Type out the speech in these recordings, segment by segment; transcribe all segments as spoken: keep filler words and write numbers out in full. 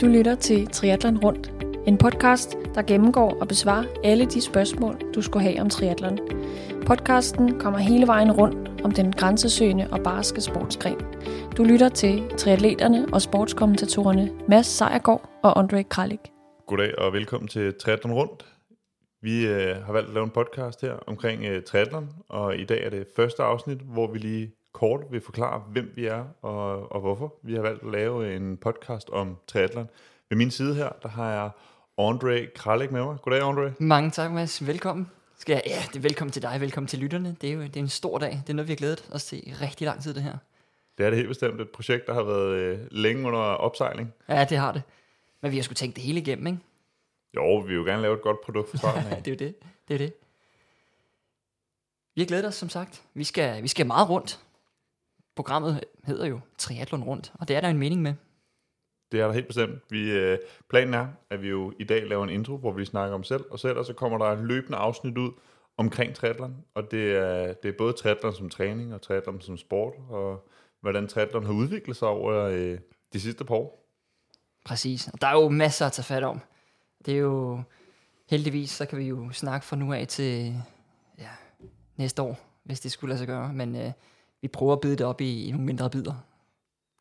Du lytter til Triathlon Rundt, en podcast, der gennemgår og besvarer alle de spørgsmål, du skulle have om triathlon. Podcasten kommer hele vejen rundt om den grænsesøgende og barske sportsgren. Du lytter til triatleterne og sportskommentatorerne Mads Sejgaard og André Kralik. Goddag og velkommen til Triathlon Rundt. Vi øh, har valgt at lave en podcast her omkring øh, triathlon, og i dag er det første afsnit, hvor vi lige kort vil forklare, hvem vi er og, og hvorfor. Vi har valgt at lave en podcast om triathlon. Ved min side her, der har jeg André Kralik med mig. Goddag, André. Mange tak, Mads. Velkommen. Skal jeg, ja, det er velkommen til dig, velkommen til lytterne. Det er jo det er en stor dag. Det er noget, vi har glædet os til i rigtig lang tid, det her. Det er det helt bestemt. Et projekt, der har været øh, længe under opsejling. Ja, det har det. Men vi har sgu tænkt det hele igennem, ikke? Jo, vi vil jo gerne lave et godt produkt for starten. det er jo det. Det er det. Vi har glædet os, som sagt. Vi skal, vi skal meget rundt. Programmet hedder jo Triathlon Rundt, og det er der en mening med. Det er der helt bestemt. Vi, øh, planen er, at vi jo i dag laver en intro, hvor vi snakker om selv og selv, og så kommer der løbende afsnit ud omkring triathlon. Og det er, det er både triathlon som træning og triathlon som sport, og hvordan triathlon har udviklet sig over øh, de sidste par år. Præcis, og der er jo masser at tage fat om. Det er jo, heldigvis, så kan vi jo snakke fra nu af til ja, næste år, hvis det skulle lade sig gøre. Men øh, vi prøver at bide det op i, i nogle mindre bidder.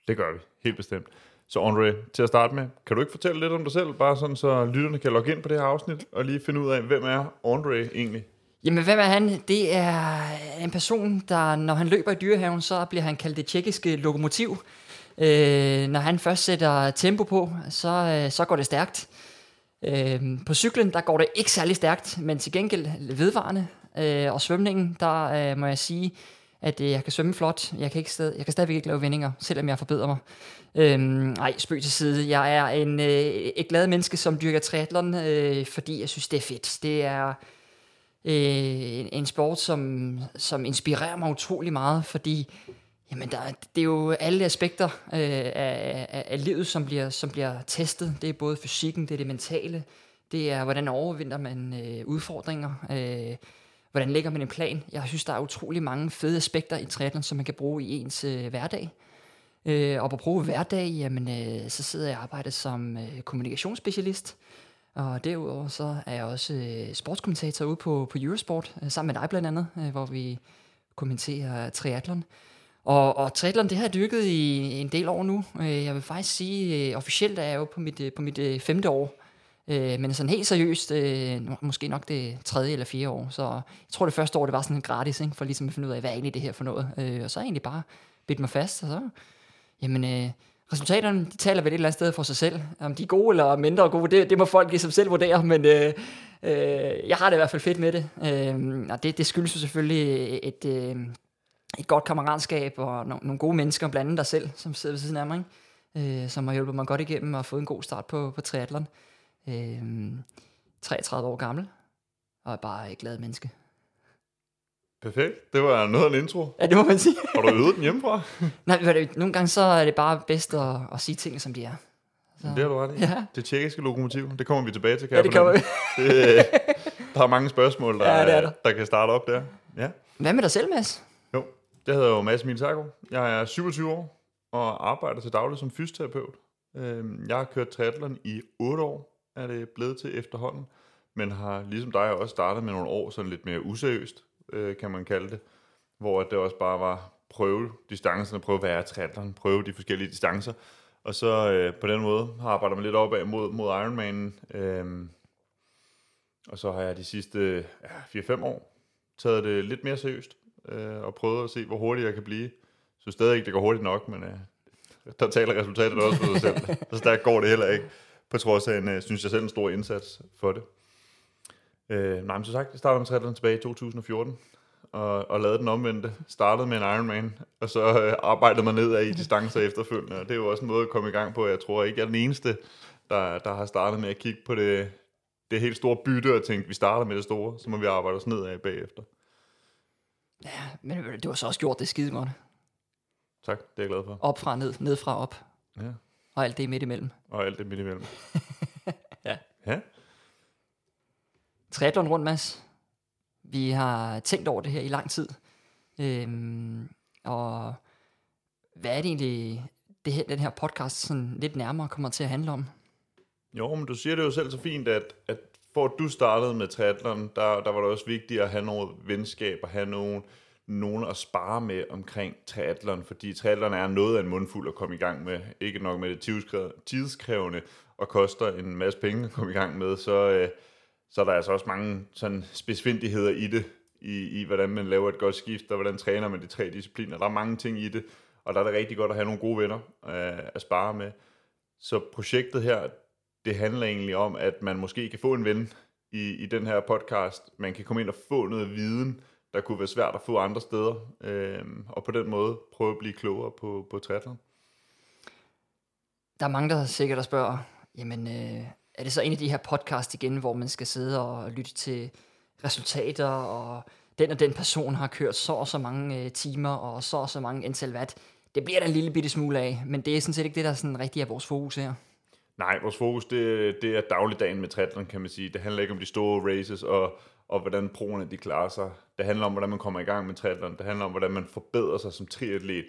Det gør vi, helt bestemt. Så André, til at starte med, kan du ikke fortælle lidt om dig selv, bare sådan så lytterne kan logge ind på det her afsnit, og lige finde ud af, hvem er André egentlig? Jamen, hvem er han? Det er en person, der når han løber i Dyrehaven, så bliver han kaldt det tjekkiske lokomotiv. Øh, når han først sætter tempo på, så, øh, så går det stærkt. Øhm, på cyklen, der går det ikke særlig stærkt, men til gengæld vedvarende. Øh, og svømningen, der øh, må jeg sige, at øh, jeg kan svømme flot. Jeg kan, ikke sted, jeg kan stadigvæk ikke lave vendinger, selvom jeg forbedrer mig. Øhm, ej, spøg til side. Jeg er en, øh, et glad menneske, som dyrker triathlon, øh, fordi jeg synes, det er fedt. Det er øh, en, en sport, som, som inspirerer mig utrolig meget, fordi jamen, der, det er jo alle aspekter øh, af, af, af livet, som bliver, som bliver testet. Det er både fysikken, det er det mentale, det er, hvordan overvinder man øh, udfordringer, øh, hvordan lægger man en plan. Jeg synes, der er utrolig mange fede aspekter i triathlon, som man kan bruge i ens øh, hverdag. Øh, og på at bruge hverdag, jamen, øh, så sidder jeg og arbejder som øh, kommunikationsspecialist. Og derudover så er jeg også øh, sportskommentator ude på, på Eurosport, øh, sammen med dig blandt andet, øh, hvor vi kommenterer triathlon. Og, og triathlon, det har jeg dyrket i en del år nu. Jeg vil faktisk sige, officielt er jeg jo på mit, på mit femte år. Men sådan helt seriøst, måske nok det tredje eller fjerde år. Så jeg tror, det første år, det var sådan gratis, ikke? For ligesom at finde ud af, hvad er egentlig det her for noget. Og så egentlig bare bidt mig fast. Og så, jamen, resultaterne, de taler vel et eller andet sted for sig selv. Om de er gode eller mindre gode, det, det må folk ligesom selv vurdere. Men øh, øh, jeg har det i hvert fald fedt med det. Øh, og det, det skyldes jo selvfølgelig et... Øh, et godt kammeratskab og no- nogle gode mennesker, blandt andet dig selv, som sidder ved siden af mig, ikke? Øh, som har hjulpet mig godt igennem og fået en god start på, på triathlon. Øh, treogtredive år gammel, og er bare et glad menneske. Perfekt. Det var noget af en intro. Ja, det må man sige. Har du øvet den hjemmefra? Nej, nogle gange så er det bare bedst at, at sige tingene, som de er. Så. Det har du ret i. Ja. Det tjekkiske lokomotiv, det kommer vi tilbage til, kan ja, det kommer vi. det, der er mange spørgsmål, der, ja, det er der. der kan starte op der. Ja. Hvad med dig selv, Mads? Jeg hedder jo Mads Militargo. Jeg er syvogtyve år og arbejder til daglig som fysioterapeut. Jeg har kørt triathlon i otte år, er det blevet til efterhånden, men har ligesom dig også startet med nogle år sådan lidt mere useriøst, kan man kalde det, hvor det også bare var prøve distancerne, prøve hvad er triathlon, prøve de forskellige distancer, og så på den måde har jeg arbejdet mig lidt opad mod, mod Ironman, og så har jeg de sidste ja, fire fem år taget det lidt mere seriøst, og prøvede at se, hvor hurtigt jeg kan blive. Så stadig ikke, det går hurtigt nok, men uh, der taler resultatet også for sig selv. Så stærkt går det heller ikke, på trods af, en, uh, synes jeg selv, en stor indsats for det. Uh, nej, men som sagt, jeg startede med triathlon tilbage i to tusind og fjorten, og, og lavede den omvendte. Startede med en Ironman, og så uh, arbejdede mig nedad i distancer efterfølgende, og det er jo også en måde at komme i gang på. Jeg tror ikke, jeg er den eneste, der, der har startet med at kigge på det, det helt store bytte, og tænkte, vi starter med det store, så må vi arbejde os nedad bagefter. Ja, men du har så også gjort det skide godt. Tak, det er jeg glad for. Op fra ned, ned fra op. Ja. Og alt det midt imellem. Og alt det midt imellem. ja. Ja. Triathlon Rundt, Mads. Vi har tænkt over det her i lang tid. Øhm, og hvad er det egentlig, det her, den her podcast sådan lidt nærmere kommer til at handle om? Jo, men du siger det jo selv så fint, at, at for du startede med triathlon, der, der var det også vigtigt at have nogle venskaber, have nogen, nogen at spare med omkring triathlon, fordi triathlon er noget af en mundfuld at komme i gang med. Ikke nok med det tidskrævende og koster en masse penge at komme i gang med, så, øh, så er der altså også mange sådan spidsfindigheder i det, i, i hvordan man laver et godt skift, og hvordan træner man de tre discipliner. Der er mange ting i det, og der er det rigtig godt at have nogle gode venner øh, at spare med. Så projektet her, det handler egentlig om, at man måske kan få en ven i, i den her podcast. Man kan komme ind og få noget viden, der kunne være svært at få andre steder. Øh, og på den måde prøve at blive klogere på, på triathlon. Der er mange, der sikkert der spørger, jamen øh, er det så en af de her podcast igen, hvor man skal sidde og lytte til resultater, og den og den person har kørt så og så mange øh, timer, og så og så mange antal watt. Det bliver der en lille bitte smule af, men det er sådan set ikke det, der sådan rigtig er vores fokus her. Nej, vores fokus, det, det er dagligdagen med triathlon, kan man sige. Det handler ikke om de store races og, og hvordan proerne de klarer sig. Det handler om, hvordan man kommer i gang med triathlon. Det handler om, hvordan man forbedrer sig som triatlet,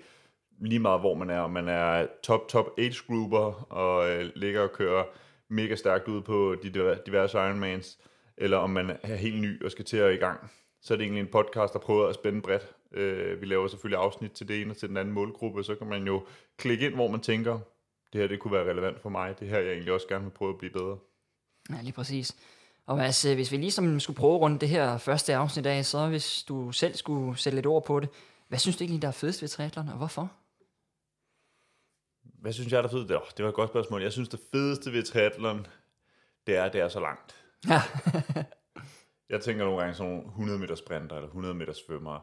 lige meget hvor man er. Om man er top, top age-grouper og øh, ligger og kører mega stærkt ud på de diverse Ironmans, eller om man er helt ny og skal til at i gang. Så er det egentlig en podcast, der prøver at spænde bredt. Øh, vi laver selvfølgelig afsnit til det ene og til den anden målgruppe, så kan man jo klikke ind, hvor man tænker, det her det kunne være relevant for mig. Det her, jeg egentlig også gerne vil prøve at blive bedre. Ja, lige præcis. Og altså, hvis vi ligesom skulle prøve rundt det her første afsnit af, så hvis du selv skulle sætte lidt ord på det, hvad synes du egentlig, der er fedest ved triathlon, og hvorfor? Hvad synes jeg, der er fedest? Oh, det var et godt spørgsmål. Jeg synes, det fedeste ved triathlon, det er, at det er så langt. Ja. Jeg tænker nogle gange sådan nogle hundrede meter sprinter eller hundrede meter svømmere,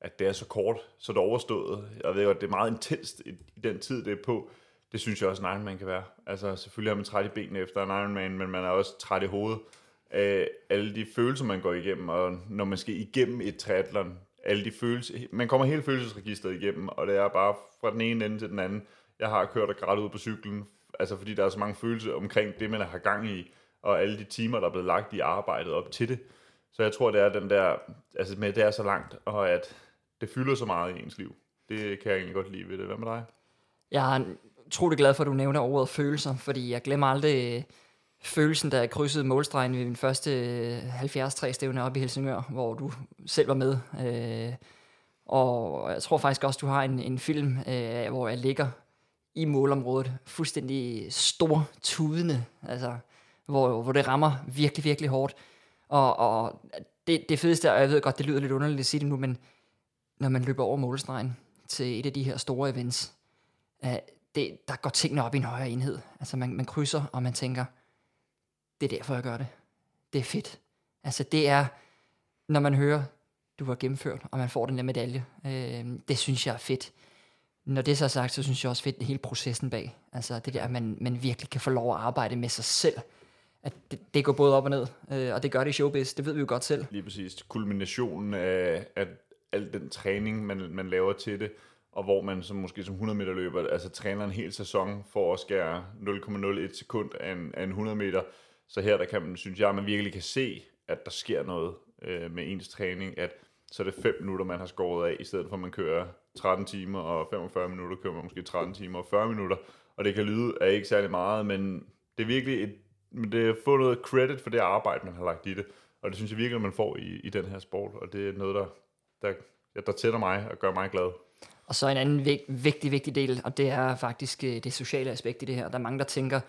at det er så kort, så det er overstået. Jeg ved godt, det er meget intenst i den tid, det er på. Det synes jeg også, en Ironman kan være. Altså selvfølgelig er man træt i benene efter en Ironman, men man er også træt i hovedet af alle de følelser, man går igennem, og når man skal igennem et triathlon, alle de følelser, man kommer hele følelsesregisteret igennem, og det er bare fra den ene ende til den anden. Jeg har kørt og grædt ud på cyklen, altså fordi der er så mange følelser omkring det, man har gang i, og alle de timer, der er blevet lagt i arbejdet op til det. Så jeg tror, det er den der, altså med det er så langt, og at det fylder så meget i ens liv. Det kan jeg egentlig godt lide ved det. Hvad med dig? Jeg er utrolig glad for, at du nævner ordet følelser, fordi jeg glemmer aldrig følelsen, da jeg krydsede målstregen ved min første halvfjerds tre-stævne oppe i Helsingør, hvor du selv var med. Og jeg tror faktisk også, du har en, en film, hvor jeg ligger i målområdet, fuldstændig stor tudende, altså hvor, hvor det rammer virkelig, virkelig hårdt. Og, og det, det fedeste, og jeg ved godt, det lyder lidt underligt at sige det nu, men når man løber over målstregen til et af de her store events, øh, det, der går tingene op i en højere enhed. Altså man, man krydser, og man tænker, det er derfor, jeg gør det. Det er fedt. Altså det er, når man hører, du har gennemført, og man får den der medalje. Øh, det synes jeg er fedt. Når det så er sagt, så synes jeg også fedt, hele processen bag. Altså det der, at man, man virkelig kan få lov at arbejde med sig selv. At det, det går både op og ned, øh, og det gør det i showbiz, det ved vi jo godt selv. Lige præcis, kulminationen af, af al den træning, man, man laver til det, og hvor man som, måske som hundrede meter løber, altså træner en hel sæson for at skære nul komma nul et sekund af en, af en hundrede meter. Så her der kan man, synes jeg, man virkelig kan se, at der sker noget øh, med ens træning, at så er det fem minutter, man har skåret af, i stedet for at man kører tretten timer og femogfyrre minutter, kører man måske tretten timer og fyrre minutter, og det kan lyde af ikke særlig meget, men det er virkelig et men det er at få noget credit for det arbejde, man har lagt i det. Og det synes jeg virkelig, man får i, i den her sport. Og det er noget, der, der, der tætter mig og gør mig glad. Og så en anden vig, vigtig, vigtig del, og det er faktisk det sociale aspekt i det her. Der er mange, der tænker,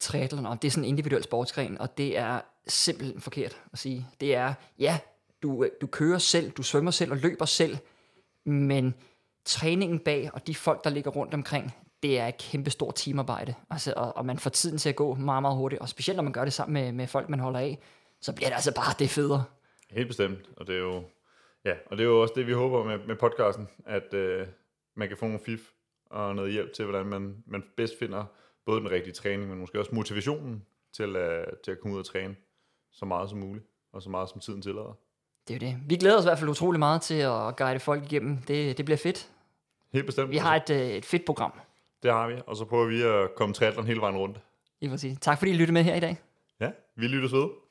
triathlon, og det er sådan en individuel sportsgren, og det er simpelthen forkert at sige. Det er, ja, du, du kører selv, du svømmer selv og løber selv, men træningen bag og de folk, der ligger rundt omkring, det er et kæmpe stort teamarbejde, altså, og, og man får tiden til at gå meget, meget hurtigt, og specielt når man gør det sammen med, med folk, man holder af, så bliver det altså bare det federe. Helt bestemt, og det er jo, ja, og det er jo også det, vi håber med, med podcasten, at øh, man kan få nogle fif og noget hjælp til, hvordan man, man bedst finder både den rigtige træning, men måske også motivationen til, øh, til at komme ud og træne så meget som muligt, og så meget som tiden tillader. Det er jo det. Vi glæder os i hvert fald utrolig meget til at guide folk igennem. Det, det bliver fedt. Helt bestemt. Vi har et, øh, et fedt program. Det har vi, og så prøver vi at komme triathlon hele vejen rundt. I præcis. Tak fordi I lyttede med her i dag. Ja, vi lyttes ved.